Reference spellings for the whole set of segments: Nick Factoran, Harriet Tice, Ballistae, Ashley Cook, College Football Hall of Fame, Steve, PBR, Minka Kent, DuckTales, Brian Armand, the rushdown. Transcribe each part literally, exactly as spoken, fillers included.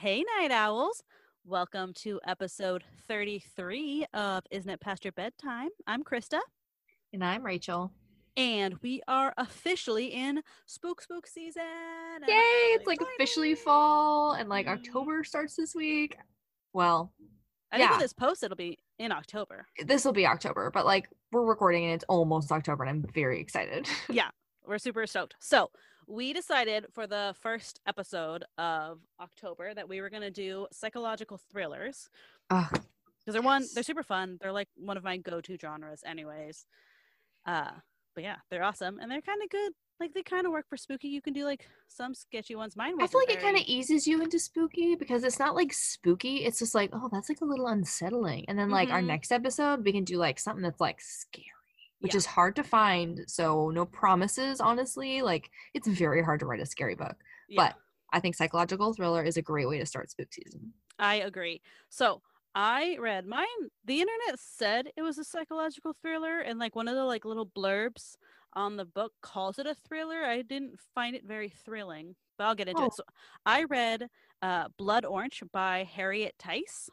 Hey, Night Owls. Welcome to episode thirty-three of Isn't It Past Your Bedtime? I'm Krista. And I'm Rachel. And we are officially in Spook Spook season. Yay! Really it's like excited. Officially fall, and like October starts this week. Well, I yeah. think with this post, it'll be in October. This will be October, but like we're recording and it's almost October, and I'm very excited. Yeah, we're super stoked. So, we decided for the first episode of October that we were going to do psychological thrillers. Because oh, they're yes. one, they're super fun. They're like one of my go-to genres anyways. Uh, but yeah, they're awesome. And they're kind of good. Like they kind of work for spooky. You can do like some sketchy ones. Mine was I feel like very... it kind of eases you into spooky because it's not like spooky. It's just like, oh, that's like a little unsettling. And then like mm-hmm. our next episode, we can do like something that's like scary. Which yeah. is hard to find, so no promises, honestly. Like, it's very hard to write a scary book. Yeah. But I think psychological thriller is a great way to start spook season. I agree. So, I read mine. The internet said it was a psychological thriller, and, like, one of the, like, little blurbs on the book calls it a thriller. I didn't find it very thrilling, but I'll get into oh. it. So, I read uh, Blood Orange by Harriet Tice.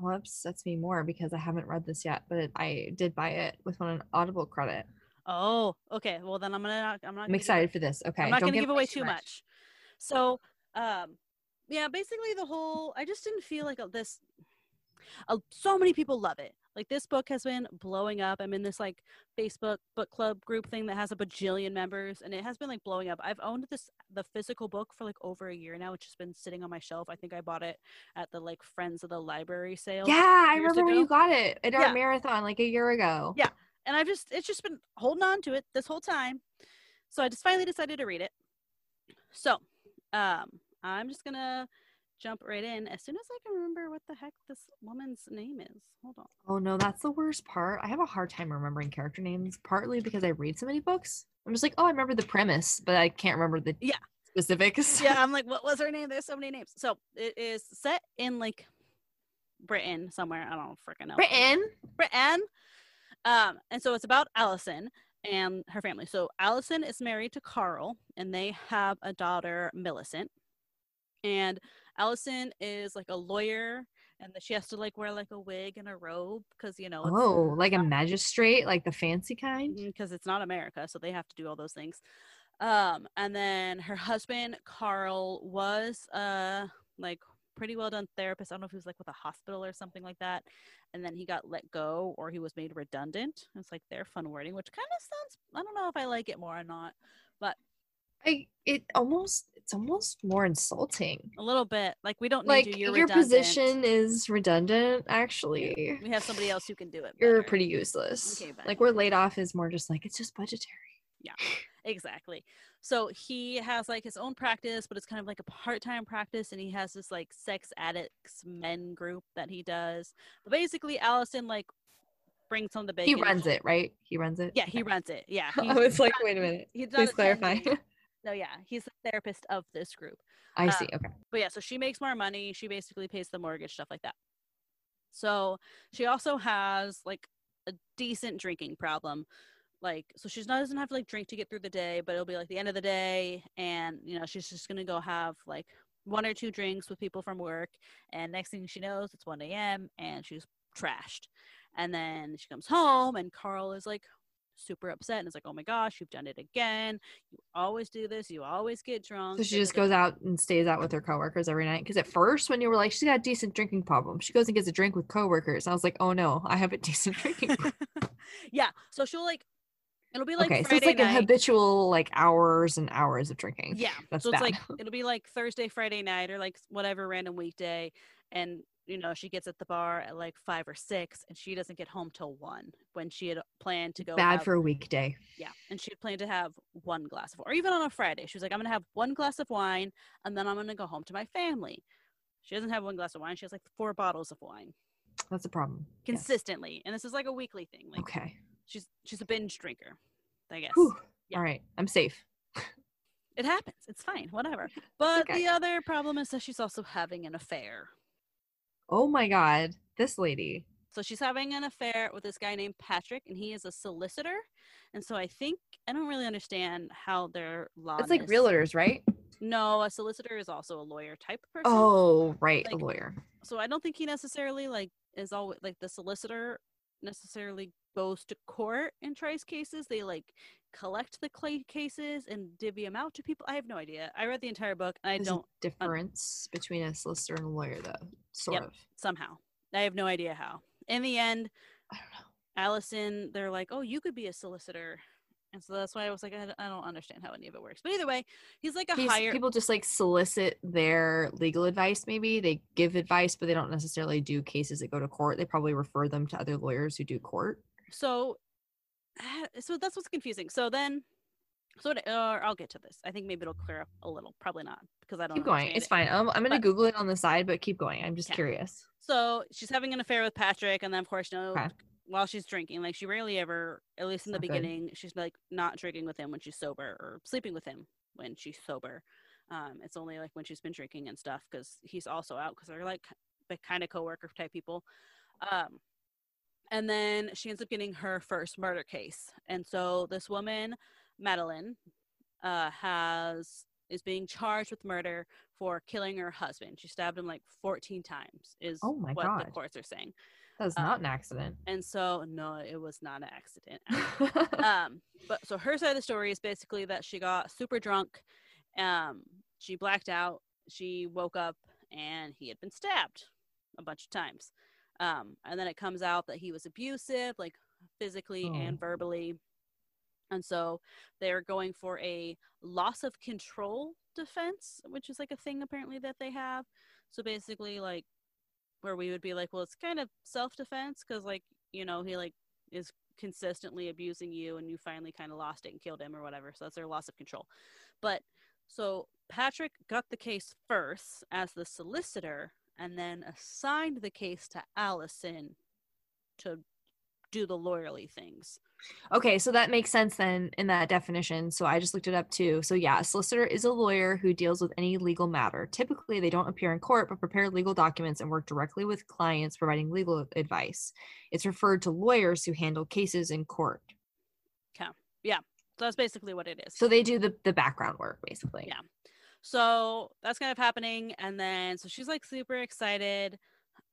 Well, it upsets me more because I haven't read this yet, but I did buy it with an Audible credit. Oh, okay. Well, then I'm gonna. Not, I'm not. I'm excited for this. Okay, I'm not Don't gonna give away too much. much. So, um, yeah, basically the whole. I just didn't feel like this. Uh, so many people love it. Like this book has been blowing up. I'm in this like Facebook book club group thing that has a bajillion members, and it has been like blowing up. I've owned this the physical book for like over a year now. It's just been sitting on my shelf. I think I bought it at the like Friends of the Library sale. Yeah, I remember ago. when you got it at our yeah. marathon like a year ago. Yeah, and I've just it's just been holding on to it this whole time. So I just finally decided to read it. So um, I'm just gonna. jump right in as soon as I can remember what the heck this woman's name is. Hold on. Oh no, that's the worst part. I have a hard time remembering character names, partly because I read so many books. I'm just like, oh, I remember the premise, but I can't remember the yeah. specifics. Yeah, I'm like, what was her name? There's so many names. So it is set in like Britain somewhere. I don't freaking know. Britain? Britain. Um, and so it's about Allison and her family. So Allison is married to Carl, and they have a daughter, Millicent. And Allison is like a lawyer, and she has to like wear like a wig and a robe because you know it's oh like a magistrate, like the fancy kind, because it's not America, so they have to do all those things. Um and then her husband Carl was uh like pretty well done therapist. I don't know if he was like with a hospital or something like that, and then he got let go or he was made redundant. It's like their fun wording, which kind of sounds, I don't know if I like it more or not, but I, it almost it's almost more insulting a little bit, like we don't need like you, you're your redundant. Position is redundant, actually. Yeah. We have somebody else who can do it better. You're pretty useless. Okay, like we're laid off is more just like it's just budgetary. Yeah, exactly. So he has like his own practice, but it's kind of like a part-time practice, and he has this like sex addicts men group that he does. But basically Allison like brings home the bacon. He runs it, right? He runs it. Yeah, he runs it. Yeah. I was like, wait a minute. Please clarify. No, yeah, he's the therapist of this group. I um, see, okay. But yeah, so she makes more money. She basically pays the mortgage, stuff like that. So she also has, like, a decent drinking problem. Like, so she doesn't have to, like, drink to get through the day, but it'll be, like, the end of the day, and, you know, she's just going to go have, like, one or two drinks with people from work, and next thing she knows, it's one a.m., and she's trashed. And then she comes home, and Carl is, like, super upset, and it's like, oh my gosh, you've done it again, you always do this, you always get drunk. So she just goes out and stays out with her coworkers every night, because at first when you were like, she's got a decent drinking problem, she goes and gets a drink with coworkers, I was like, oh no, I have a decent drinking problem. Yeah, so she'll like, it'll be like okay, Friday so it's like night. A habitual like hours and hours of drinking. Yeah, that's so it's bad. Like it'll be like Thursday, Friday night, or like whatever random weekday, and you know, she gets at the bar at like five or six, and she doesn't get home till one when she had planned to go. Bad have, for a weekday. Yeah. And she had planned to have one glass of, or even on a Friday, she was like, I'm going to have one glass of wine and then I'm going to go home to my family. She doesn't have one glass of wine. She has like four bottles of wine. That's a problem. Consistently. Yes. And this is like a weekly thing. Like, okay. She's, she's a binge drinker, I guess. Yeah. All right. I'm safe. It happens. It's fine. Whatever. But okay. The other problem is that she's also having an affair. Oh my God, this lady. So she's having an affair with this guy named Patrick, and he is a solicitor. And so I think, I don't really understand how their law. It's like realtors, right? No, a solicitor is also a lawyer type person. Oh, right, like, a lawyer. So I don't think he necessarily like is always like the solicitor necessarily goes to court and tries cases. They like collect the clay cases and divvy them out to people. I have no idea. I read the entire book. And I There's don't a difference um, between a solicitor and a lawyer, though. Sort yep, of somehow. I have no idea how. In the end, I don't know. Allison, they're like, oh, you could be a solicitor. And so that's why I was like, I, I don't understand how any of it works. But either way, he's like a he's, higher... People just like solicit their legal advice, maybe. They give advice, but they don't necessarily do cases that go to court. They probably refer them to other lawyers who do court. So so that's what's confusing. So then, so it, or I'll get to this. I think maybe it'll clear up a little. Probably not, because I don't know. Keep going. It's it. fine. I'm, I'm going to Google it on the side, but keep going. I'm just yeah. curious. So she's having an affair with Patrick, and then, of course, no... Okay. While she's drinking, like she rarely ever, at least in the okay. beginning, she's like not drinking with him when she's sober or sleeping with him when she's sober. Um, it's only like when she's been drinking and stuff, because he's also out, because they're like the kind of coworker type people. Um, and then she ends up getting her first murder case. And so this woman, Madeline, uh, has is being charged with murder for killing her husband. She stabbed him like fourteen times is oh my what God. the courts are saying. That was not um, an accident. And so, no, it was not an accident. um, but so her side of the story is basically that she got super drunk. Um, she blacked out. She woke up and he had been stabbed a bunch of times. Um, and then it comes out that he was abusive, like physically oh. and verbally. And so they're going for a loss of control defense, which is like a thing apparently that they have. So basically like, where we would be like, well, it's kind of self-defense because, like, you know, he, like, is consistently abusing you and you finally kind of lost it and killed him or whatever. So that's their loss of control. But so Patrick got the case first as the solicitor and then assigned the case to Allison to do the lawyerly things. Okay, so that makes sense then in that definition. So I just looked it up too. So yeah, a solicitor is a lawyer who deals with any legal matter. Typically, they don't appear in court, but prepare legal documents and work directly with clients providing legal advice. It's referred to lawyers who handle cases in court. Okay, yeah. So that's basically what it is. So they do the, the background work, basically. Yeah. So that's kind of happening. And then, so she's like super excited.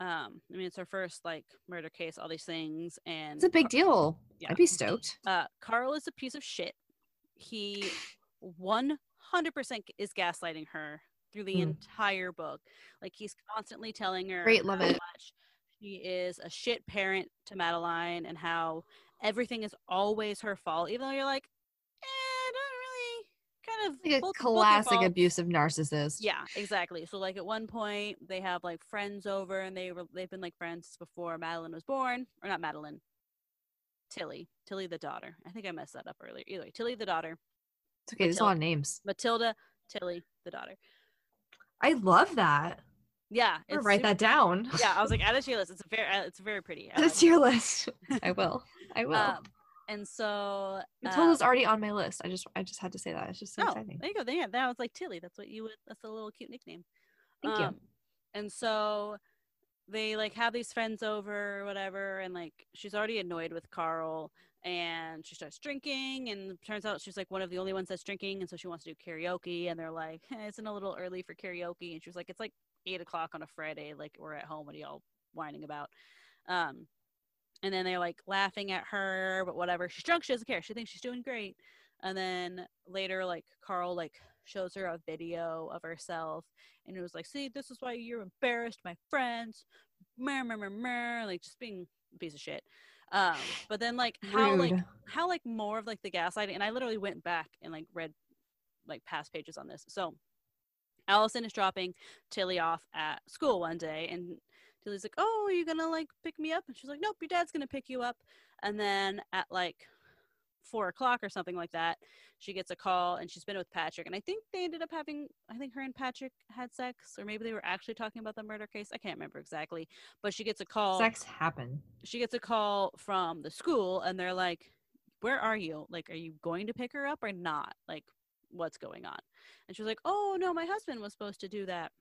Um, I mean, it's her first, like, murder case, all these things, and... It's a big deal. Yeah. I'd be stoked. Uh, Carl is a piece of shit. He one hundred percent is gaslighting her through the mm. entire book. Like, he's constantly telling her Great, love how it. much she is a shit parent to Madeline and how everything is always her fault, even though you're like, Of like a classic abusive narcissist. Yeah, exactly. So like at one point they have like friends over and they were they've been like friends before Madeline was born, or not Madeline, Tilly, Tilly the daughter. I think I messed that up earlier. Either way, Tilly the daughter. It's okay. Matilda, there's a lot of names. Matilda, Tilly the daughter. I love that. Yeah, it's I'm gonna write super, that down. Yeah, I was like, add it to your list. It's a very, it's very pretty. Add it to your list. I will. I will. Um, And so Matilda's um, already on my list. I just I just had to say that. It's just so oh, exciting. There you go. There you go. That was like Tilly. That's what you would that's a little cute nickname. Thank um, you. And so they like have these friends over or whatever, and like she's already annoyed with Carl and she starts drinking, and it turns out she's like one of the only ones that's drinking, and so she wants to do karaoke, and they're like, hey, isn't a little early for karaoke? And she was like, it's like eight o'clock on a Friday, like we're at home, what are y'all whining about? Um And then they're like laughing at her, but whatever. She's drunk. She doesn't care. She thinks she's doing great. And then later, like Carl, like shows her a video of herself, and it was like, "See, this is why you're embarrassed, my friends." Mer, mer, mer, mer, like just being a piece of shit. Um, but then like how Rude. like how like more of like the gaslighting. And I literally went back and like read like past pages on this. So Allison is dropping Tilly off at school one day, and Tilly's like, oh, are you gonna like pick me up? And she's like, nope, your dad's gonna pick you up. And then at like four o'clock or something like that, she gets a call, and she's been with Patrick, and I think they ended up having I think her and Patrick had sex, or maybe they were actually talking about the murder case. I can't remember exactly, but she gets a call. Sex happened. She gets a call from the school, and they're like, where are you? Like, are you going to pick her up or not? Like, what's going on? And she's like, oh no, my husband was supposed to do that.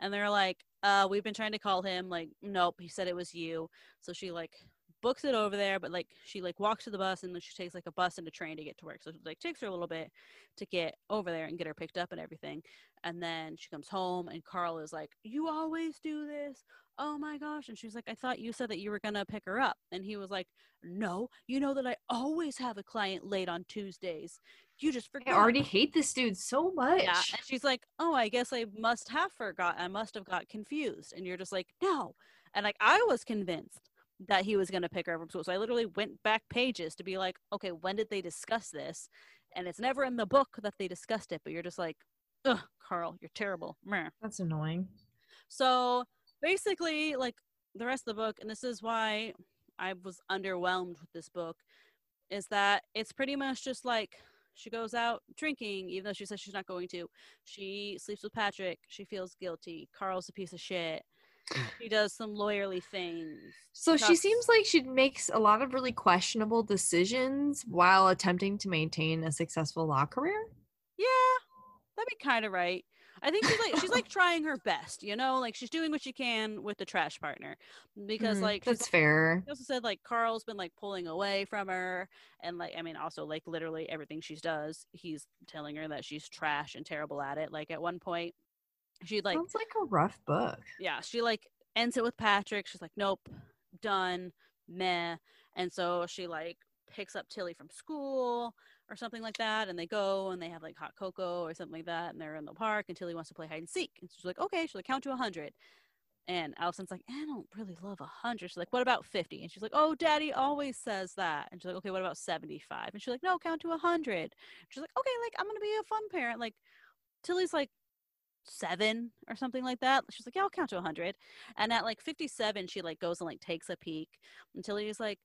And they're like, uh, we've been trying to call him. Like, nope, he said it was you. So she like books it over there, but like she like walks to the bus, and then she takes like a bus and a train to get to work. So it like takes her a little bit to get over there and get her picked up and everything. And then she comes home, and Carl is like, "You always do this. Oh my gosh." And she's like, "I thought you said that you were gonna pick her up." And he was like, "No, you know that I always have a client late on Tuesdays. You just forgot." I already hate this dude so much. Yeah. And she's like, "Oh, I guess I must have forgot. I must have got confused." And you're just like, "No." And like, I was convinced that he was going to pick her up from school. So I literally went back pages to be like, okay, when did they discuss this? And it's never in the book that they discussed it, but you're just like, ugh, Carl, you're terrible. That's annoying. So basically, like, the rest of the book, and this is why I was underwhelmed with this book, is that it's pretty much just like, she goes out drinking, even though she says she's not going to. She sleeps with Patrick. She feels guilty. Carl's a piece of shit. She does some lawyerly things. So she seems like she makes a lot of really questionable decisions while attempting to maintain a successful law career. Yeah, that'd be kind of right. I think she's like she's like trying her best, you know, like she's doing what she can with the trash partner, because mm-hmm. like that's fair. She also said like Carl's been like pulling away from her, and like I mean also like literally everything she does, he's telling her that she's trash and terrible at it. Like at one point, she like sounds like a rough book. Yeah, she like ends it with Patrick. She's like, nope, done, meh. And so she like picks up Tilly from school or something like that, and they go and they have like hot cocoa or something like that, and they're in the park, and Tilly wants to play hide and seek, and she's like, okay, she'll like, count to a hundred, and Allison's like, I don't really love a hundred. She's like, what about fifty? And she's like, oh, daddy always says that. And she's like, okay, what about seventy-five? And she's like, no, count to a hundred. She's like, okay, like I'm gonna be a fun parent. Like Tilly's like seven or something like that. She's like, yeah, I'll count to a hundred. And at like fifty-seven, she like goes and like takes a peek until he's like,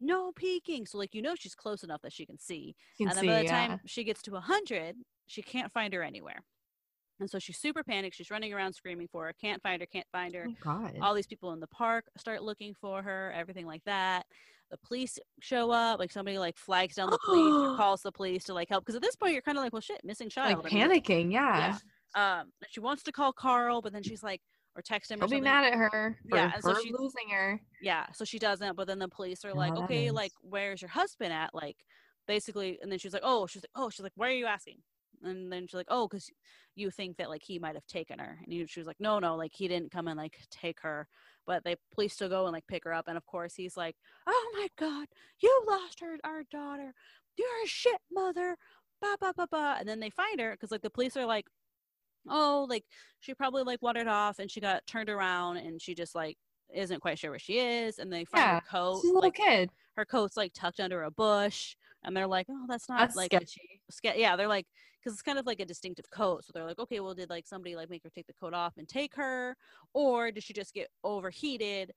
no peeking. So like, you know, she's close enough that she can see, can and then see, by the yeah. time she gets to a hundred, she can't find her anywhere. And so she's super panicked. She's running around screaming for her, can't find her, can't find her. Oh, God. All these people in the park start looking for her, everything like that. The police show up, like somebody like flags down the police or calls the police to like help, because at this point you're kind of like, well shit, missing child, like panicking. I mean, yeah, yeah. Um, she wants to call Carl, but then she's like, or text him. I'll be mad at her. For, yeah, and so she's losing her. Yeah, so she doesn't. But then the police are like, okay, like where's your husband at? Like, basically. And then she's like, oh, she's like, oh, she's like, why are you asking? And then she's like, oh, because you think that like he might have taken her. And he, she was like, no, no, like he didn't come and like take her. But the police still go and like pick her up. And of course he's like, oh my God, you lost her, our daughter. You're a shit mother. Ba ba ba ba. And then they find her because like the police are like, oh, like she probably like wandered off and she got turned around and she just like isn't quite sure where she is. And they find yeah, her coat, she's a little like, kid. Her coat's like tucked under a bush, and they're like, oh, that's not that's like sketchy. Ske- yeah, they're like, because it's kind of like a distinctive coat, so they're like, okay, well, did like somebody like make her take the coat off and take her, or did she just get overheated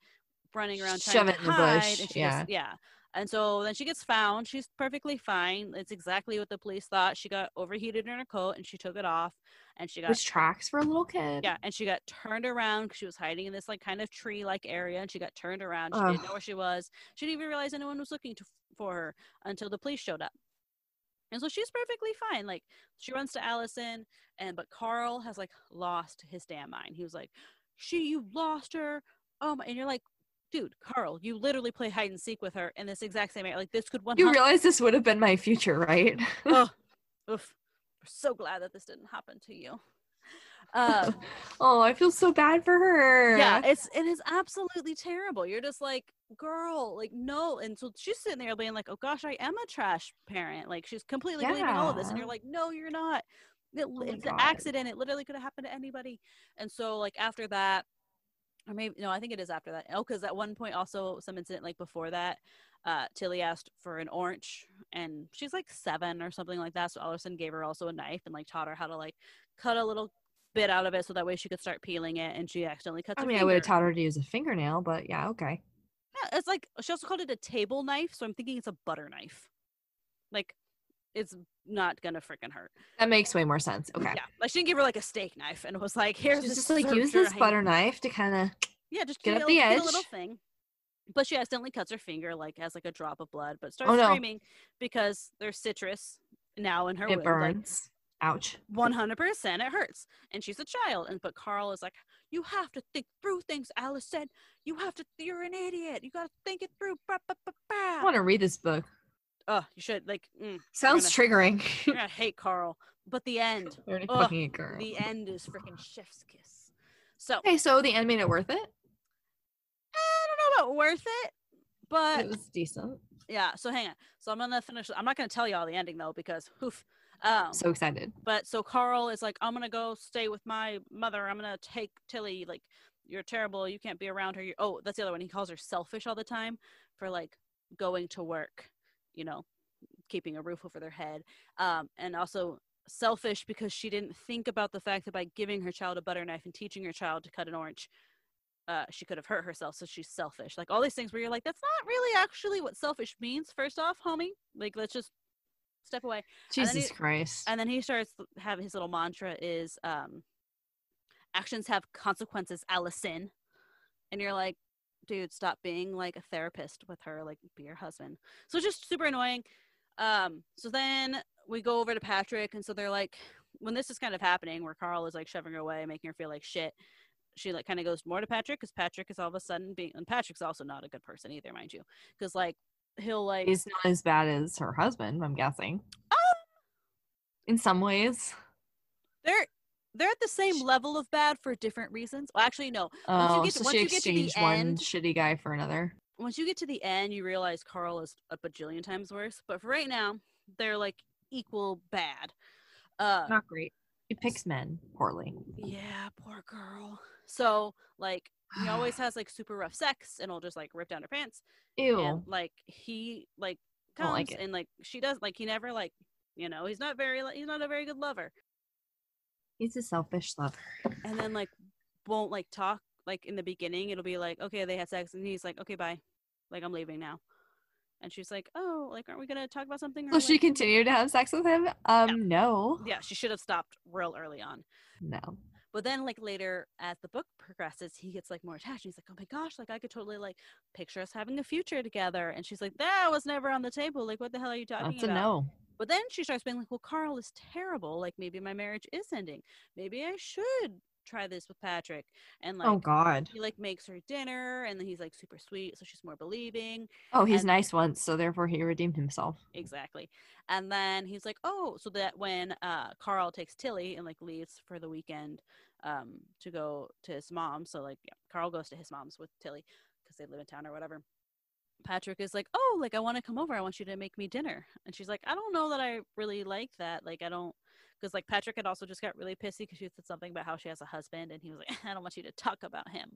running around trying Shove to it in hide? The bush. And she yeah, just, yeah. And so then she gets found. She's perfectly fine. It's exactly what the police thought. She got overheated in her coat and she took it off, and she got which tracks for a little kid. Yeah, and she got turned around because she was hiding in this like kind of tree-like area, and she got turned around. She Ugh. didn't know where she was. She didn't even realize anyone was looking to, for her until the police showed up. And so she's perfectly fine. Like she runs to Allison, and but Carl has like lost his damn mind. He was like, "She, you lost her." Oh my, and you're like, dude, Carl, you literally play hide and seek with her in this exact same area. Like, this could one. You realize this would have been my future, right? Oh, oof. We're so glad that this didn't happen to you. Um, oh, I feel so bad for her. Yeah, it's it is absolutely terrible. You're just like, girl, like, no. And so she's sitting there being like, oh gosh, I am a trash parent. Like, she's completely yeah. believing all of this, and you're like, no, you're not. It, oh it's an accident. It literally could have happened to anybody. And so, like, after that. Or maybe, no, I think it is after that. Oh, because at one point also some incident like before that, uh, Tilly asked for an orange, and she's like seven or something like that. So Ellison gave her also a knife and like taught her how to like cut a little bit out of it so that way she could start peeling it, and she accidentally cuts I her mean, finger. I would have taught her to use a fingernail, but yeah, okay. Yeah, it's like, she also called it a table knife, so I'm thinking it's a butter knife. Like, it's not gonna freaking hurt. That makes way more sense. Okay. Yeah, like she didn't give her like a steak knife and was like, "Here's this just like use this butter knife to kind of yeah, just get up the edge, a little thing." But she accidentally cuts her finger, like has like a drop of blood, but starts oh, no. screaming because there's citrus now in her wound. It burns. Like, ouch. one hundred percent, it hurts, and she's a child. And but Carl is like, You have to think through things, Alice said. You have to, you're an idiot. You got to think it through. Bah, bah, bah, bah. I want to read this book. Oh, you should. Like, mm, sounds you're gonna, triggering. You're gonna hate Carl. But the end. You're oh, fucking Carl. The end is freaking chef's kiss. So. Okay, so the end made it worth it? I don't know about worth it, but. It was decent. Yeah, so hang on. So I'm going to finish. I'm not going to tell you all the ending, though, because oof. Um, so excited. But so Carl is like, I'm going to go stay with my mother. I'm going to take Tilly. Like, you're terrible. You can't be around her. You're, oh, that's the other one. He calls her selfish all the time for, like, going to work, you know, keeping a roof over their head. Um, and also selfish because she didn't think about the fact that by giving her child a butter knife and teaching her child to cut an orange, Uh, she could have hurt herself, so she's selfish. Like, all these things where you're like, that's not really actually what selfish means, first off, homie. Like, let's just step away. Jesus and he, Christ. And then he starts having his little mantra is, um, actions have consequences, Allison. And you're like, dude, stop being, like, a therapist with her. Like, be your husband. So it's just super annoying. Um, so then we go over to Patrick, and so they're like, when this is kind of happening, where Carl is, like, shoving her away, making her feel like shit, she like kind of goes more to Patrick because Patrick is all of a sudden being, and Patrick's also not a good person either, mind you, because like he'll like he's not as bad as her husband, I'm guessing. Um, in some ways, they're they're at the same level of bad for different reasons. Well, actually, no. Once oh, you get to, so once she you exchanged get to the one end, shitty guy for another. Once you get to the end, you realize Carl is a bajillion times worse. But for right now, they're like equal bad. Uh, not great. She picks men poorly. Yeah, poor girl. So, like, he always has, like, super rough sex and will just, like, rip down her pants. Ew. And, like, he, like, comes like and, like, she does, like, he never, like, you know, he's not very, like, he's not a very good lover. He's a selfish lover. And then, like, won't, like, talk, like, in the beginning, it'll be like, okay, they had sex, and he's like, okay, bye. Like, I'm leaving now. And she's like, oh, like, aren't we going to talk about something? Or so like- she continued to have sex with him? Um, no. no. Yeah, she should have stopped real early on. No. But then, like, later as the book progresses, he gets, like, more attached. And he's like, oh, my gosh, like, I could totally, like, picture us having a future together. And she's like, that was never on the table. Like, what the hell are you talking That's about? That's a no. But then she starts being like, well, Carl is terrible. Like, maybe my marriage is ending. Maybe I should try this with Patrick. And like, oh God, he like makes her dinner, and then he's like super sweet, so she's more believing. Oh, he's and, nice once, so therefore he redeemed himself. Exactly. And then he's like, oh, so that when uh Carl takes Tilly and like leaves for the weekend um to go to his mom, so like yeah, Carl goes to his mom's with Tilly because they live in town or whatever. Patrick is like, oh, like I want to come over, I want you to make me dinner. And she's like, I don't know that I really like that. Like I don't, because like Patrick had also just got really pissy because she said something about how she has a husband, and he was like, I don't want you to talk about him.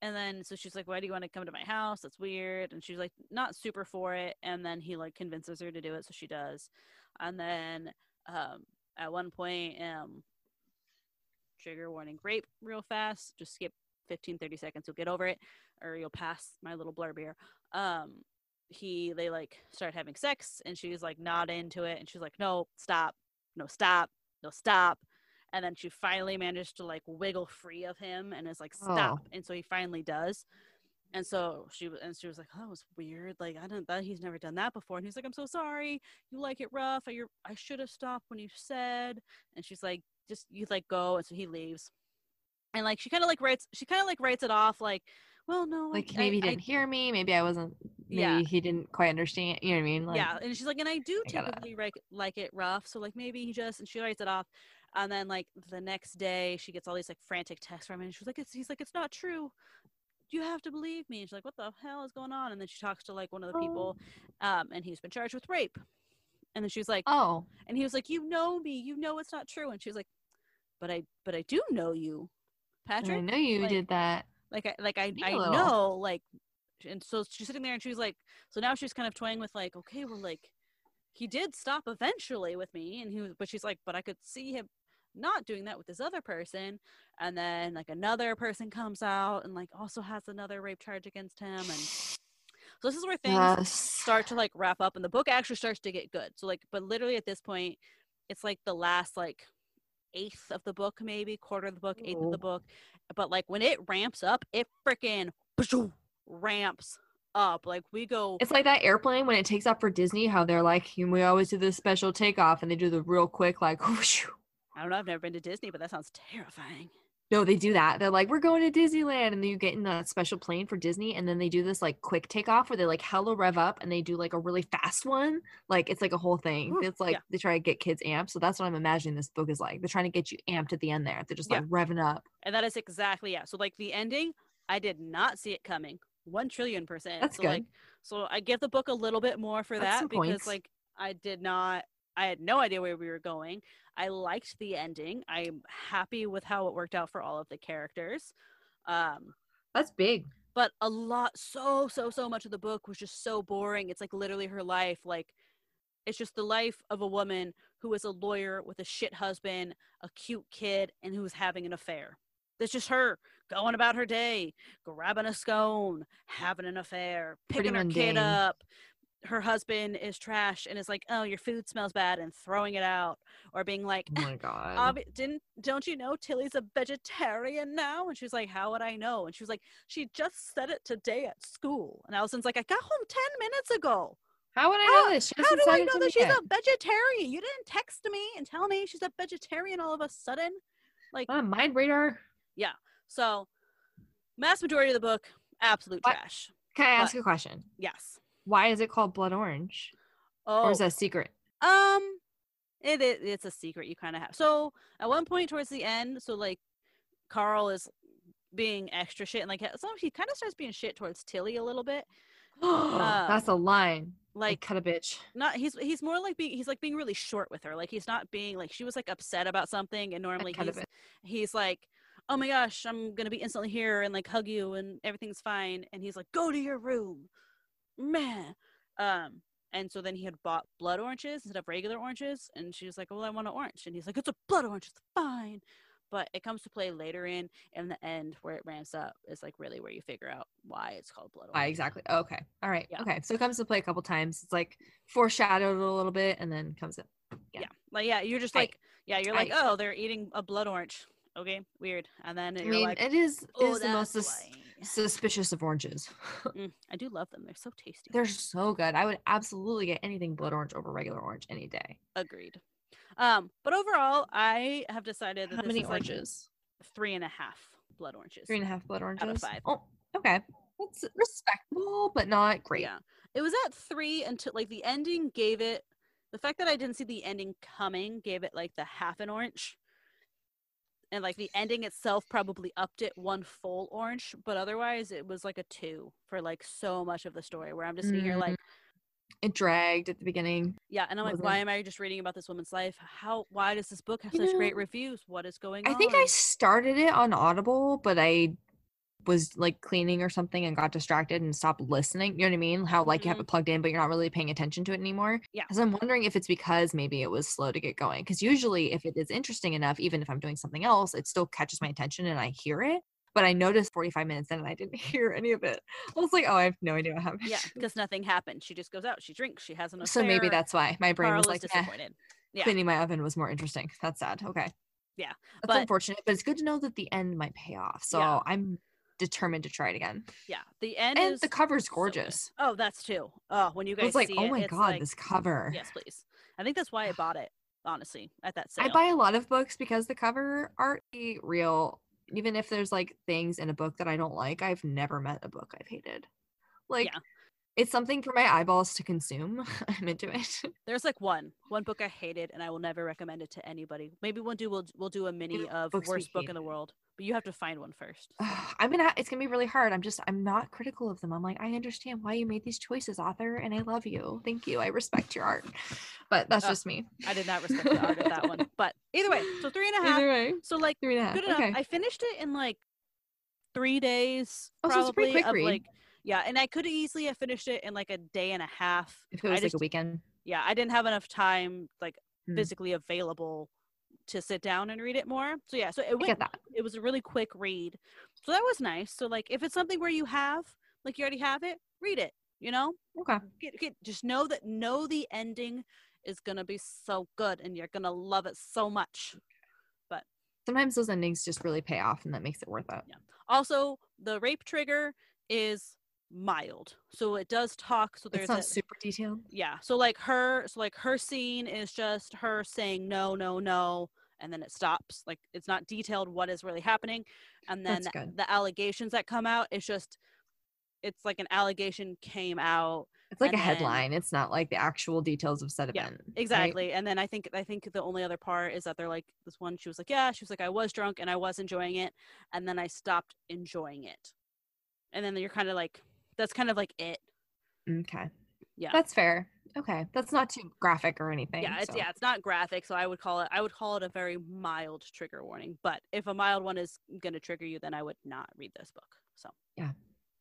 And then so she's like, why do you want to come to my house? That's weird. And she's like, not super for it. And then he like convinces her to do it, so she does. And then um at one point, um trigger warning, rape real fast, just skip fifteen thirty seconds, you'll get over it, or you'll pass my little blurb here. um he they like start having sex, and she's like not into it, and she's like, no, stop, no, stop, no, stop. And then she finally managed to like wiggle free of him and is like, stop. Oh. And so he finally does. And so she and she was like, oh, that was weird, like I don't that he's never done that before. And he's like, I'm so sorry, you like it rough, I, you're, I should have stopped when you said. And she's like, just you like go. And so he leaves. And like she kind of like writes, she kind of like writes it off, like, well, no, like I, maybe he didn't I, hear me, maybe I wasn't, maybe yeah. he didn't quite understand. You know what I mean? Like, yeah, and she's like, and I do I typically gotta... like like it rough, so like maybe he just, and she writes it off. And then like the next day, she gets all these like frantic texts from him, and she's like, it's, he's like, it's not true, you have to believe me. And she's like, what the hell is going on? And then she talks to like one of the people, um, and he's been charged with rape. And then she's like, oh, and he was like, you know me, you know it's not true. And she's like, But I, but I do know you, Patrick. I know you like, did that. Like, I, like I, I know. Like, and so she's sitting there, and she's like, so now she's kind of toying with like, okay, well, like, he did stop eventually with me, and he was, but she's like, but I could see him not doing that with this other person. And then like another person comes out and like also has another rape charge against him, and. So this is where things yes. start to like wrap up, and the book actually starts to get good. So like, but literally at this point, it's like the last like. eighth of the book, maybe quarter of the book, eighth Ooh. of the book. But like when it ramps up, it freaking ramps up. Like we go, it's like that airplane when it takes off for Disney, how they're like, we always do this special takeoff, and they do the real quick like whoosh. I don't know, I've never been to Disney, but that sounds terrifying. No, they do that. They're like, we're going to Disneyland, and then you get in a special plane for Disney, and then they do this like quick takeoff where they like hella rev up and they do like a really fast one. Like it's like a whole thing. Ooh, it's like yeah. they try to get kids amped. So that's what I'm imagining this book is like. They're trying to get you amped at the end there. They're just yeah. like revving up. And that is exactly yeah. So like the ending, I did not see it coming. One trillion percent. That's so good. Like, so I give the book a little bit more for that's that because points. Like I did not. I had no idea where we were going. I liked the ending. I'm happy with how it worked out for all of the characters. Um, That's big. But a lot, so, so, so much of the book was just so boring. It's like literally her life. Like, it's just the life of a woman who is a lawyer with a shit husband, a cute kid, and who's having an affair. That's just her going about her day, grabbing a scone, having an affair, picking her kid up. Her husband is trash and is like, oh, your food smells bad, and throwing it out, or being like, oh my god, Ob- didn't don't you know Tilly's a vegetarian now? And she was like, how would I know? And she was like, she just said it today at school. And Allison's like, I got home ten minutes ago. How would I know how, this? How do I know that she's yet. a vegetarian? You didn't text me and tell me she's a vegetarian all of a sudden. Like uh, mind radar. Yeah. So mass majority of the book, absolute what? trash. Can I ask but, a question? Yes. Why is it called Blood Orange? Oh. Or is that a secret? Um, it, it it's a secret you kind of have. So at one point towards the end, so like Carl is being extra shit, and like so he kind of starts being shit towards Tilly a little bit. uh, That's a line. Like cut a bitch. Not he's he's more like being he's like being really short with her. Like he's not being like she was like upset about something, and normally he's he's like, oh my gosh, I'm gonna be instantly here and like hug you and everything's fine. And he's like, go to your room. Man, um and so then he had bought blood oranges instead of regular oranges, and she was like, well, I want an orange, and he's like, it's a blood orange, it's fine. But it comes to play later in in the end where it ramps up is like really where you figure out why it's called blood orange. Why exactly. Okay, all right. Yeah. Okay, so it comes to play a couple times. It's like foreshadowed a little bit and then comes in. Yeah, yeah. Like yeah, you're just like I, yeah you're I, like oh, they're eating a blood orange, okay, weird. And then you're I mean, like, it is, oh, it is the most sus- suspicious of oranges. mm, I do love them. They're so tasty. They're so good. I would absolutely get anything blood orange over regular orange any day. Agreed. Um, but overall, I have decided that how this many is oranges? Like three and a half blood oranges. Three and a half blood oranges out of five. Oh, okay. That's respectable, but not great. Yeah, it was at three until like the ending gave it. The fact that I didn't see the ending coming gave it like the half an orange. And like the ending itself probably upped it one full orange, but otherwise it was like a two for like so much of the story where I'm just sitting mm. here like it dragged at the beginning. Yeah, and I'm like, why am I just reading about this woman's life? How why does this book have you such know, great reviews? What is going I on? I think I started it on Audible, but I was like cleaning or something and got distracted and stopped listening. You know what I mean? How like mm-hmm. you have it plugged in, but you're not really paying attention to it anymore. Yeah. Because I'm wondering if it's because maybe it was slow to get going. Because usually if it is interesting enough, even if I'm doing something else, it still catches my attention and I hear it. But I noticed forty-five minutes in and I didn't hear any of it. I was like, oh, I have no idea what happened. Yeah, because nothing happened. She just goes out, she drinks, she has an affair. So maybe that's why my brain Carl was like, disappointed. Eh, yeah. Cleaning my oven was more interesting. That's sad. Okay. Yeah. That's but, unfortunate, but it's good to know that the end might pay off. So yeah. I'm determined to try it again. Yeah, the end and is the cover's gorgeous. So oh, that's too. Oh, when you guys it's like, see oh my it, god, like, this cover. Yes, please. I think that's why I bought it. Honestly, at that sale. I buy a lot of books because the cover art is real. Even if there's like things in a book that I don't like, I've never met a book I've hated. Like, yeah. It's something for my eyeballs to consume. I'm into it. There's like one, one book I hated, and I will never recommend it to anybody. Maybe we'll do, we'll, we'll do a mini yeah, of worst book in the world, but you have to find one first. I'm gonna, it's gonna be really hard. I'm just, I'm not critical of them. I'm like, I understand why you made these choices, author, and I love you. Thank you. I respect your art, but that's oh, just me. I did not respect the art of that one, but either way, so three and a half. Either way, so like three and a half. Good enough. Okay. I finished it in like three days, probably. Oh, so it's a pretty quick of, read. Like, yeah, and I could easily have finished it in like a day and a half. If it was I just, like a weekend. Yeah, I didn't have enough time like mm. physically available to sit down and read it more. So yeah, so it went, it was a really quick read. So that was nice. So like if it's something where you have, like you already have it, read it, you know? Okay. Get, get, just know that know the ending is going to be so good and you're going to love it so much. But sometimes those endings just really pay off and that makes it worth it. Yeah. Also, the rape trigger is mild, so it does talk, so there's it's not a, super detailed. Yeah, so like her so like her scene is just her saying no no no and then it stops. Like, it's not detailed what is really happening. And then the, the allegations that come out, it's just, it's like an allegation came out. It's like a then, headline. It's not like the actual details of said yeah, event. Exactly. Right? And then I think I think the only other part is that they're like, this one, she was like, yeah, she was like, I was drunk and I was enjoying it. And then I stopped enjoying it. And then you're kind of like, that's kind of like it. Okay. Yeah. That's fair. Okay. That's not too graphic or anything. Yeah. It's, so. Yeah. It's not graphic. So I would call it, I would call it a very mild trigger warning. But if a mild one is going to trigger you, then I would not read this book. So. Yeah.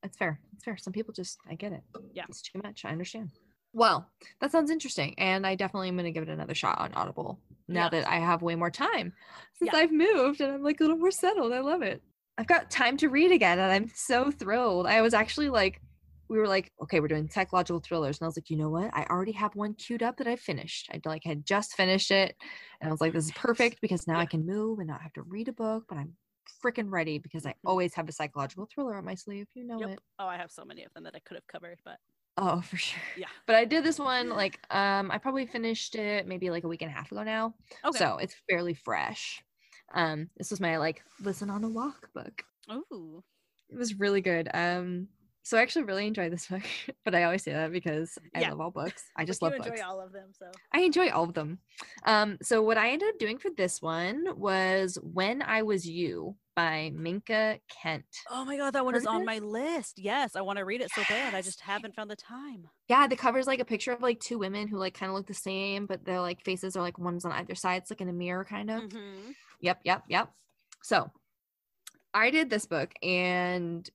That's fair. That's fair. Some people just, I get it. Yeah. It's too much. I understand. Well, that sounds interesting. And I definitely am going to give it another shot on Audible now yeah. that I have way more time since yeah. I've moved and I'm like a little more settled. I love it. I've got time to read again and I'm so thrilled. I was actually like, we were like, okay, we're doing psychological thrillers. And I was like, you know what? I already have one queued up that I finished. I like had just finished it. And I was like, this is perfect because now yeah. I can move and not have to read a book, but I'm freaking ready because I always have a psychological thriller on my sleeve. You know yep. it. Oh, I have so many of them that I could have covered, but. Oh, for sure. Yeah. But I did this one, like, um, I probably finished it maybe like a week and a half ago now. Okay. So it's fairly fresh. Um, this was my like listen on a walk book. Oh. It was really good. Um, So I actually really enjoy this book, but I always say that because I yeah. love all books. I just love books. You enjoy all of them, so. I enjoy all of them. Um, so what I ended up doing for this one was When I Was You by Minka Kent. Oh my God, that one Heard is on my list. Yes, I want to read it so yes. bad. I just haven't found the time. Yeah, the cover is like a picture of like two women who like kind of look the same, but their like faces are like one's on either side. It's like in a mirror kind of. Mm-hmm. Yep, yep, yep. So I did this book and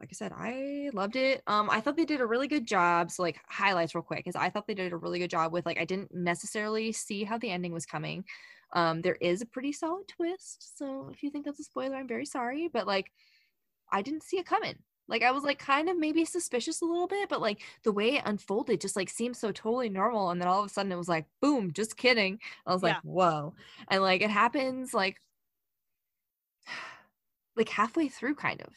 like I said, I loved it. Um, I thought they did a really good job. So like highlights real quick, because I thought they did a really good job with like, I didn't necessarily see how the ending was coming. Um, there is a pretty solid twist. So if you think that's a spoiler, I'm very sorry. But like, I didn't see it coming. Like I was like kind of maybe suspicious a little bit, but like the way it unfolded just like seemed so totally normal. And then all of a sudden it was like, boom, just kidding. I was yeah. like, whoa. And like, it happens like, like halfway through kind of.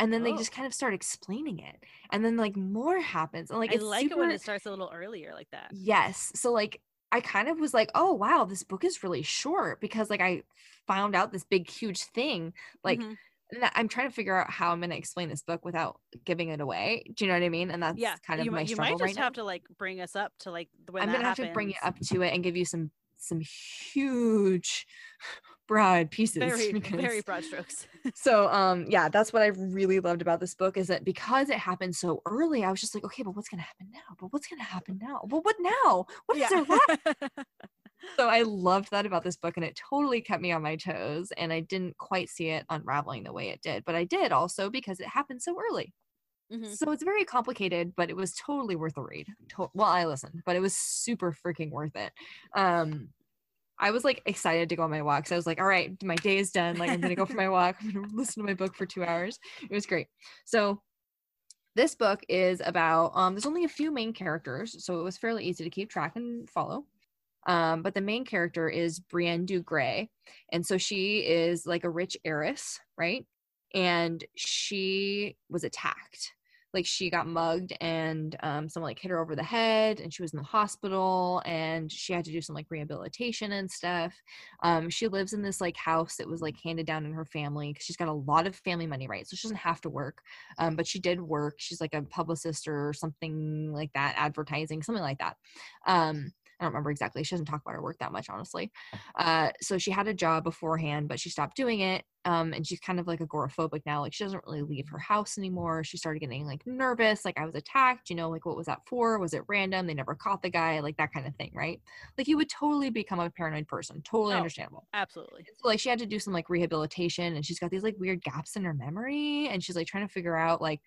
And then oh. they just kind of start explaining it. And then like more happens. And like I it's like super... it when it starts a little earlier like that. Yes. So like I kind of was like, oh wow, this book is really short because like I found out this big huge thing. Like mm-hmm. I'm trying to figure out how I'm going to explain this book without giving it away. Do you know what I mean? And that's yeah. kind of you, my you struggle right now. You might just right have now. to like bring us up to like when I'm that gonna happens. I'm going to have to bring you up to it and give you some some huge broad pieces, very, because, very broad strokes. So um yeah, that's what I really loved about this book, is that because it happened so early, I was just like, okay, but what's gonna happen now? But what's gonna happen now? But what now? What yeah. is there left? So I loved that about this book, and it totally kept me on my toes, and I didn't quite see it unraveling the way it did, but I did also because it happened so early. Mm-hmm. So it's very complicated, but it was totally worth a read. To- well, I listened, but it was super freaking worth it. Um, I was like excited to go on my walk. So I was like, all right, my day is done. Like I'm going to go for my walk. I'm going to listen to my book for two hours. It was great. So this book is about, um, there's only a few main characters. So it was fairly easy to keep track and follow. Um, but the main character is Brienne du Grey. And so she is like a rich heiress, right? And she was attacked. Like she got mugged and um, someone like hit her over the head, and she was in the hospital, and she had to do some like rehabilitation and stuff. Um, she lives in this like house that was like handed down in her family because she's got a lot of family money, right? So she doesn't have to work, um, but she did work. She's like a publicist or something like that, advertising, something like that. Um, I don't remember exactly. She doesn't talk about her work that much, honestly. Uh, so she had a job beforehand, but she stopped doing it. Um, and she's kind of like agoraphobic now. Like she doesn't really leave her house anymore. She started getting like nervous. Like I was attacked, you know, like what was that for? Was it random? They never caught the guy, like that kind of thing. Right. Like you would totally become a paranoid person. Totally oh, understandable. Absolutely. So like she had to do some like rehabilitation, and she's got these like weird gaps in her memory. And she's like trying to figure out like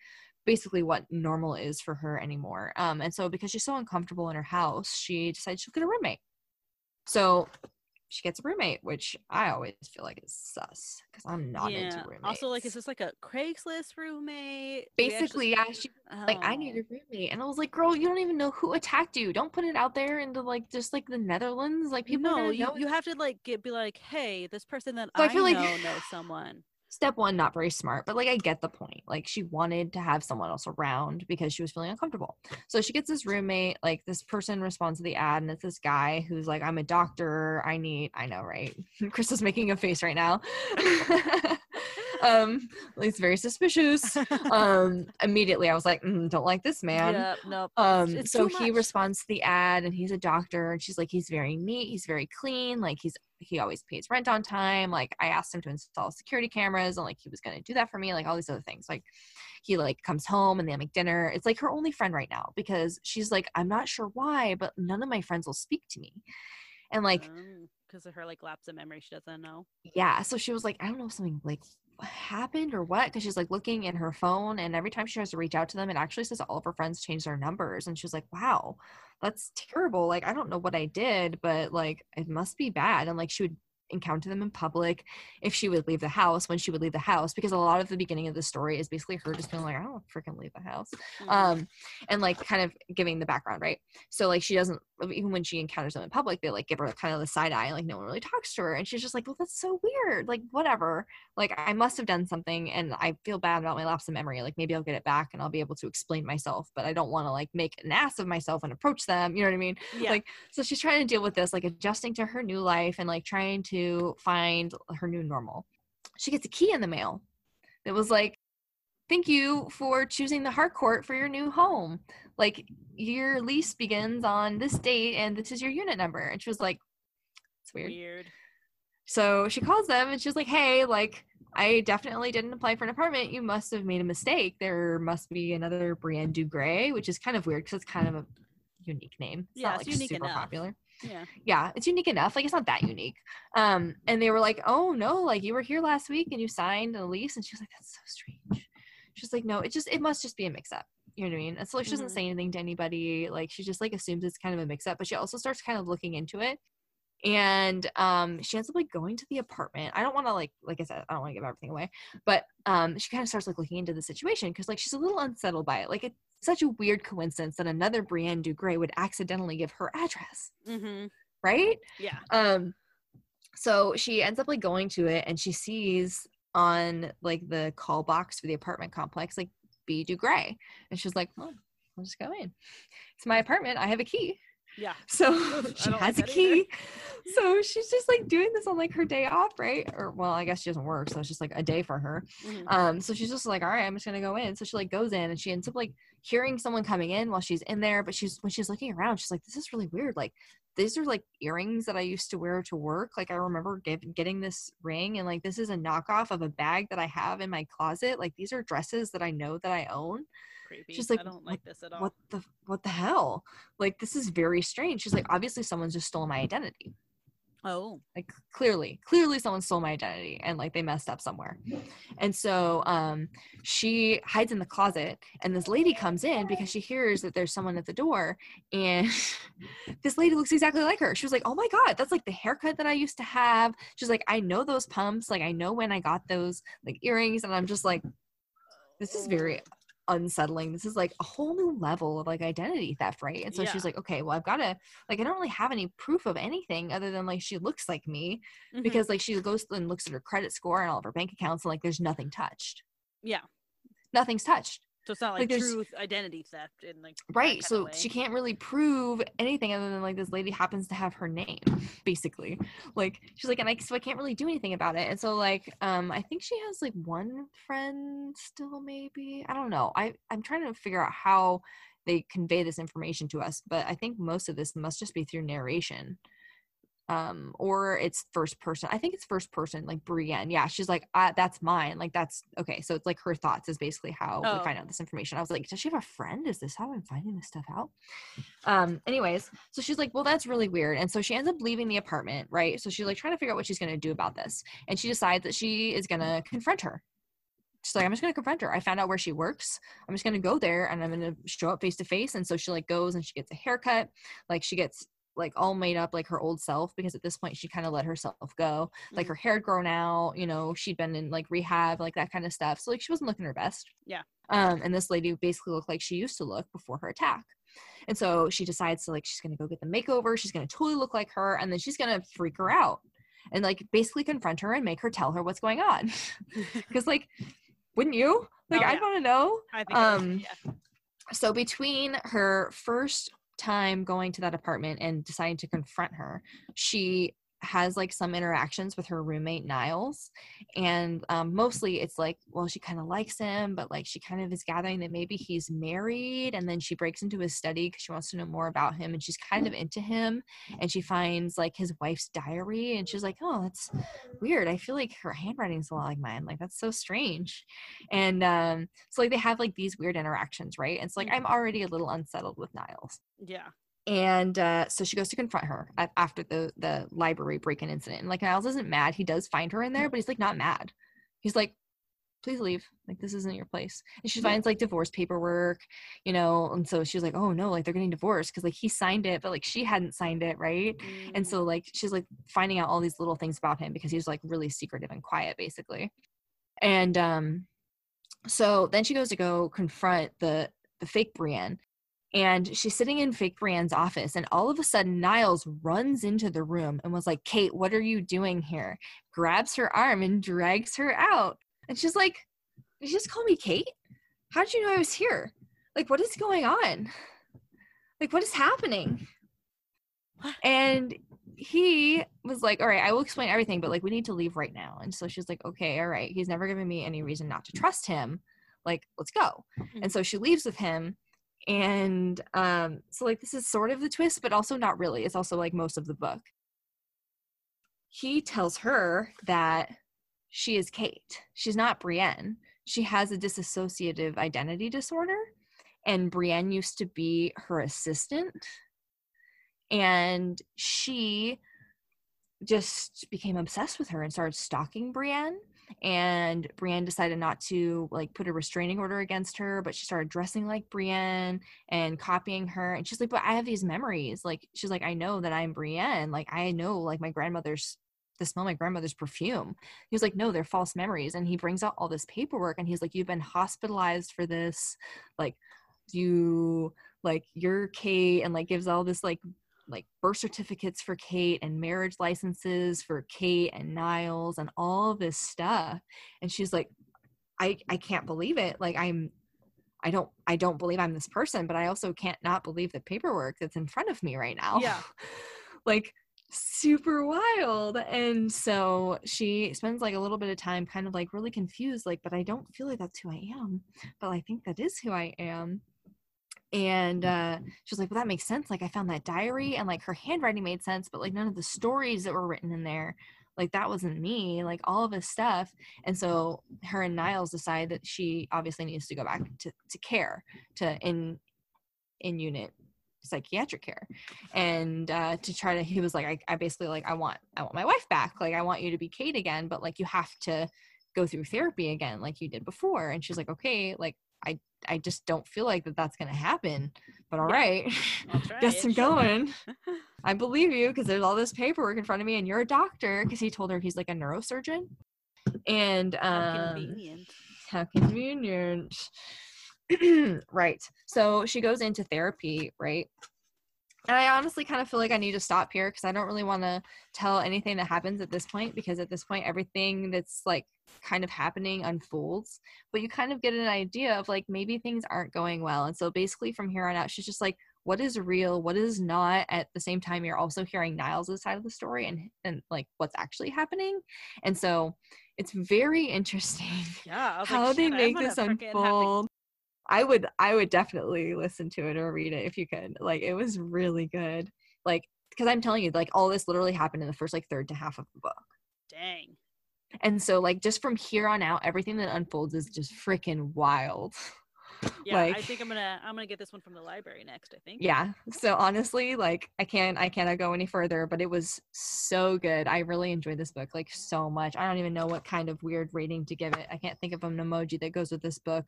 basically what normal is for her anymore. Um, and so because she's so uncomfortable in her house, she decides she'll get a roommate. So she gets a roommate, which I always feel like is sus because I'm not yeah. into roommates. Also, like, is this like a Craigslist roommate? Basically, actually- yeah. She oh. like, I need a roommate. And I was like, girl, you don't even know who attacked you. Don't put it out there into like just like the Netherlands. Like people no, you, know you have to like get be like, hey, this person that so I, I feel know like- knows someone. step one, not very smart, but like I get the point. Like she wanted to have someone else around because she was feeling uncomfortable. So she gets this roommate, like this person responds to the ad, and it's this guy who's like, I'm a doctor. I need, I know, right? Chris is making a face right now. Um, it's very suspicious. Um, immediately I was like, mm, don't like this man. Yeah, nope. Um, it's so he responds to the ad, and he's a doctor, and she's like, he's very neat, he's very clean, like he's he always pays rent on time. Like I asked him to install security cameras, and like he was gonna do that for me, like all these other things. Like he like comes home and they make dinner. It's like her only friend right now, because she's like, I'm not sure why, but none of my friends will speak to me. And like because um, of her like lapse of memory, she doesn't know. Yeah, so she was like, I don't know if something like happened or what, because she's like looking in her phone, and every time she tries to reach out to them, it actually says all of her friends changed their numbers. And she's like, wow, that's terrible. Like I don't know what I did, but like it must be bad. And like she would encounter them in public, if she would leave the house, when she would leave the house, because a lot of the beginning of the story is basically her just being like, I don't freaking leave the house. Mm-hmm. Um and like kind of giving the background, right? So like she doesn't, even when she encounters them in public, they like give her kind of the side eye, like no one really talks to her, and she's just like, well, that's so weird, like whatever, like I must have done something, and I feel bad about my lapse of memory, like maybe I'll get it back and I'll be able to explain myself, but I don't want to like make an ass of myself and approach them, you know what I mean? Yeah. Like so she's trying to deal with this, like adjusting to her new life and like trying to find her new normal. She gets a key in the mail that was like, thank you for choosing the Harcourt for your new home, like your lease begins on this date and this is your unit number. And she was like, it's weird, weird. So she calls them and she's like, hey, like I definitely didn't apply for an apartment. You must have made a mistake. There must be another Brienne Du Gray, which is kind of weird because it's kind of a unique name. It's yeah, not like it's unique super enough. Popular. Yeah. Yeah, it's unique enough. Like it's not that unique. Um, and they were like, oh no, like you were here last week and you signed a lease. And she was like, that's so strange. She's like, no, it just it must just be a mix-up. You know what I mean? And so like she doesn't mm-hmm. say anything to anybody. Like she just like assumes it's kind of a mix-up, but she also starts kind of looking into it. And um she ends up like going to the apartment. I don't want to like like I said, I don't want to give everything away, but um she kind of starts like looking into the situation because like she's a little unsettled by it. Like it's such a weird coincidence that another Brienne Du Gray would accidentally give her address. Mm-hmm. Right? Yeah. Um so she ends up like going to it, and she sees on like the call box for the apartment complex like B Du Gray, and she's like, oh, I'll just go in, it's my apartment, I have a key. Yeah. So she has a key. Either. So she's just like doing this on like her day off, right? Or well, I guess she doesn't work, so it's just like a day for her. Mm-hmm. Um, so she's just like, all right, I'm just gonna go in. So she like goes in, and she ends up like hearing someone coming in while she's in there, but she's when she's looking around, she's like, this is really weird. Like these are like earrings that I used to wear to work. Like I remember give, getting this ring, and like this is a knockoff of a bag that I have in my closet. Like these are dresses that I know that I own. Creepy. She's like, I don't like this at all. What the what the hell? Like this is very strange. She's like, obviously someone's just stolen my identity. Oh, like clearly, clearly someone stole my identity, and like they messed up somewhere. And so um, she hides in the closet, and this lady comes in because she hears that there's someone at the door, and this lady looks exactly like her. She was like, oh my God, that's like the haircut that I used to have. She's like, I know those pumps. Like I know when I got those like earrings. And I'm just like, this is very unsettling. This is like a whole new level of like identity theft, right? And so yeah. She's like, okay, well I've got to like I don't really have any proof of anything other than like she looks like me. Mm-hmm. Because like she goes and looks at her credit score and all of her bank accounts, and like there's nothing touched. Yeah, nothing's touched. So it's not like, like true identity theft in like right. So she can't really prove anything other than like this lady happens to have her name, basically. Like she's like, and I so I can't really do anything about it. And so like um I think she has like one friend still, maybe. I don't know. I I'm trying to figure out how they convey this information to us, but I think most of this must just be through narration. Um, or it's first person. I think it's first person, like Brienne. Yeah, she's like, ah, that's mine. Like that's okay. So it's like her thoughts is basically how oh. we find out this information. I was like, does she have a friend? Is this how I'm finding this stuff out? Um, anyways, so she's like, well, that's really weird. And so she ends up leaving the apartment, right? So she's like trying to figure out what she's gonna do about this. And she decides that she is gonna confront her. She's like, I'm just gonna confront her. I found out where she works. I'm just gonna go there and I'm gonna show up face to face. And so she like goes and she gets a haircut, like she gets like all made up like her old self, because at this point she kind of let herself go, like her hair grown out, you know, she'd been in like rehab, like that kind of stuff. So like she wasn't looking her best. Yeah. Um and this lady basically looked like she used to look before her attack. And so she decides to like she's gonna go get the makeover, she's gonna totally look like her, and then she's gonna freak her out. and like basically confront her and make her tell her what's going on. Because like, wouldn't you? Like, oh, I'd yeah. want to know. I think um, was, yeah. So between her first time going to that apartment and deciding to confront her, she has like some interactions with her roommate Niles, and um, mostly it's like, well, she kind of likes him, but like she kind of is gathering that maybe he's married, and then she breaks into his study because she wants to know more about him, and she's kind of into him, and she finds like his wife's diary, and she's like, oh, that's weird, I feel like her handwriting's a lot like mine, like that's so strange. And um, so like they have like these weird interactions, right? And so like I'm already a little unsettled with Niles. Yeah. And uh, so she goes to confront her at, after the, the library break-in incident. And, like, Niles isn't mad. He does find her in there, but he's, like, not mad. He's, like, please leave. Like, this isn't your place. And she finds, like, divorce paperwork, you know. And so she's, like, oh, no, like, they're getting divorced because, like, he signed it, but, like, she hadn't signed it, right? Mm-hmm. And so, like, she's, like, finding out all these little things about him because he was, like, really secretive and quiet, basically. And um, so then she goes to go confront the, the fake Brienne. And she's sitting in fake Brienne's office, and all of a sudden Niles runs into the room and was like, Kate, what are you doing here? Grabs her arm and drags her out. And she's like, did you just call me Kate? How did you know I was here? Like, what is going on? Like, what is happening? And he was like, all right, I will explain everything, but like, we need to leave right now. And so she's like, okay, all right. He's never given me any reason not to trust him. Like, let's go. Mm-hmm. And so she leaves with him. And um so like this is sort of the twist, but also not really. It's also like most of the book. He tells her that she is Kate. She's not Brienne. She has a dissociative identity disorder, and Brienne used to be her assistant, and she just became obsessed with her and started stalking Brienne. And Brienne decided not to like put a restraining order against her, but she started dressing like Brienne and copying her. And she's like, but I have these memories. Like, she's like, I know that I'm Brienne. Like, I know like my grandmother's, the smell of my grandmother's perfume. He was like, no, they're false memories. And he brings out all this paperwork, and he's like, you've been hospitalized for this. Like, you, like, you're Kate, and like gives all this like like birth certificates for Kate and marriage licenses for Kate and Niles and all this stuff. And she's like, I, I can't believe it. Like, I'm, I don't, I don't believe I'm this person, but I also can't not believe the paperwork that's in front of me right now. Yeah. Like, super wild. And so she spends like a little bit of time kind of like really confused, like, but I don't feel like that's who I am, but I think that is who I am. And uh, she was like, well, that makes sense. Like, I found that diary, and like her handwriting made sense, but like none of the stories that were written in there, like that wasn't me, like all of this stuff. And so her and Niles decide that she obviously needs to go back to, to care, to in, in unit psychiatric care. And uh, to try to, he was like, I, I basically like, I want, I want my wife back. Like, I want you to be Kate again, but like, you have to go through therapy again, like you did before. And she's like, okay, like, I, I just don't feel like that that's going to happen, but all yeah. right, guess I'm going. I believe you, because there's all this paperwork in front of me, and you're a doctor, because he told her he's like a neurosurgeon. And um, how convenient. How convenient. Right. So she goes into therapy, right? And I honestly kind of feel like I need to stop here, because I don't really want to tell anything that happens at this point, because at this point, everything that's like kind of happening unfolds, but you kind of get an idea of like, maybe things aren't going well. And so basically from here on out, she's just like, what is real? What is not? At the same time, you're also hearing Niles' side of the story and, and like what's actually happening. And so it's very interesting yeah, how like, they make this unfold. I would, I would definitely listen to it or read it if you could. Like, it was really good. Like, because I'm telling you, like, all this literally happened in the first, like, third to half of the book. Dang. And so, like, just from here on out, everything that unfolds is just freaking wild. Yeah, like, I think I'm gonna, I'm gonna get this one from the library next, I think. Yeah. So honestly, like, I can't, I cannot go any further, but it was so good. I really enjoyed this book, like, so much. I don't even know what kind of weird rating to give it. I can't think of an emoji that goes with this book.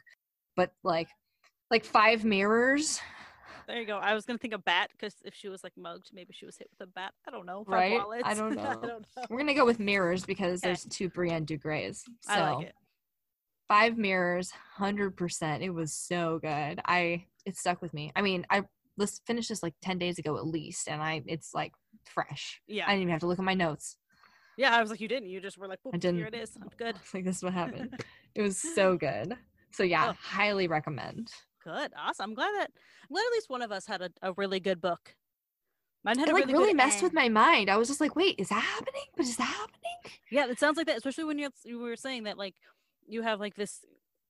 But like, like five mirrors. There you go. I was gonna think a bat, because if she was like mugged, maybe she was hit with a bat. I don't know. Right? I don't know. I don't know. We're gonna go with mirrors, because okay. There's two Brienne de Greys. So I like it. Five mirrors, hundred percent. It was so good. I it stuck with me. I mean, I let's finish this like ten days ago at least, and I it's like fresh. Yeah. I didn't even have to look at my notes. Yeah, I was like, you didn't. You just were like, I didn't. Here it is. I'm good. Like, this is what happened. It was so good. So yeah, oh. highly recommend. Good. Awesome. I'm glad that I'm glad at least one of us had a, a really good book. Mine had it, a like, really, really good messed end. With my mind. I was just like, wait, is that happening? But is that happening? Yeah, it sounds like that, especially when you, you were saying that, like, you have like this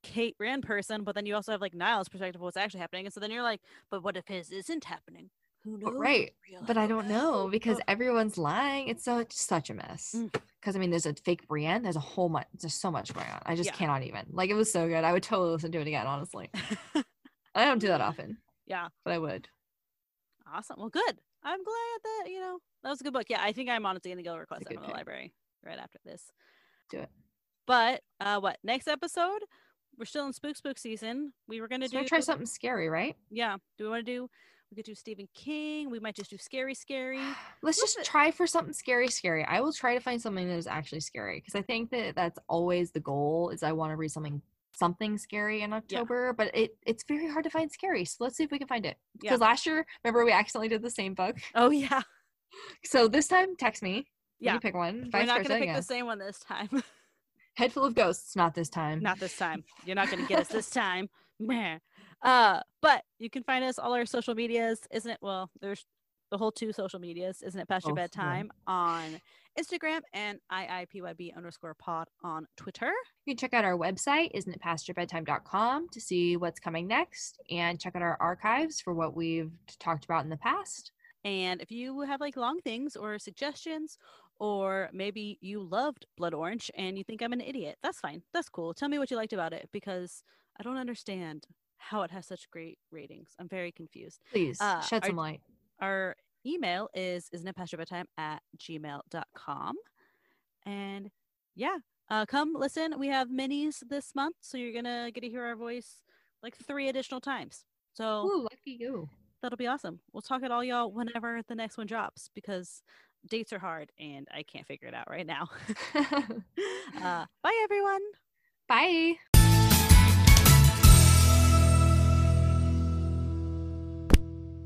Kate Rand person, but then you also have like Niall's perspective of what's actually happening. And so then you're like, but what if his isn't happening? Who knows? Right. But I don't know because everyone's lying. It's so it's such a mess. Because mm. I mean, there's a fake Brienne. There's a whole much. There's so much going on. I just yeah. cannot even. Like, it was so good. I would totally listen to it again. Honestly, I don't do that often. Yeah, but I would. Awesome. Well, good. I'm glad that you know that was a good book. Yeah, I think I'm honestly gonna go request it from the library right after this. Do it. But uh, what next episode? We're still in Spook Spook season. We were gonna so do. We're try something scary, right? Yeah. Do we want to do? We could do Stephen King. We might just do scary, scary. Let's What's just it? try for something scary, scary. I will try to find something that is actually scary because I think that that's always the goal. Is I want to read something something scary in October, yeah. but it it's very hard to find scary. So let's see if we can find it. Because yeah. last year, remember, we accidentally did the same book. Oh yeah. So this time, text me. Yeah. You pick one. We're not gonna pick yeah. the same one this time. Head full of ghosts. Not this time. Not this time. You're not gonna get us this time. Meh. Uh, but you can find us all our social medias, isn't it? Well, there's the whole two social medias, isn't it? Past Your Bedtime yeah. on Instagram and I I P Y B underscore pod on Twitter. You can check out our website, isn't it past your bedtime dot com, to see what's coming next and check out our archives for what we've talked about in the past. And if you have like long things or suggestions, or maybe you loved Blood Orange and you think I'm an idiot, that's fine. That's cool. Tell me what you liked about it because I don't understand how it has such great ratings. I'm very confused. Please uh, shed some our, light. Our email is isn't it past your bedtime at gmail dot com. And yeah, uh, come listen. We have minis this month, so you're gonna get to hear our voice like three additional times. So ooh, lucky you. That'll be awesome. We'll talk at all y'all whenever the next one drops because dates are hard and I can't figure it out right now. uh, bye everyone. Bye.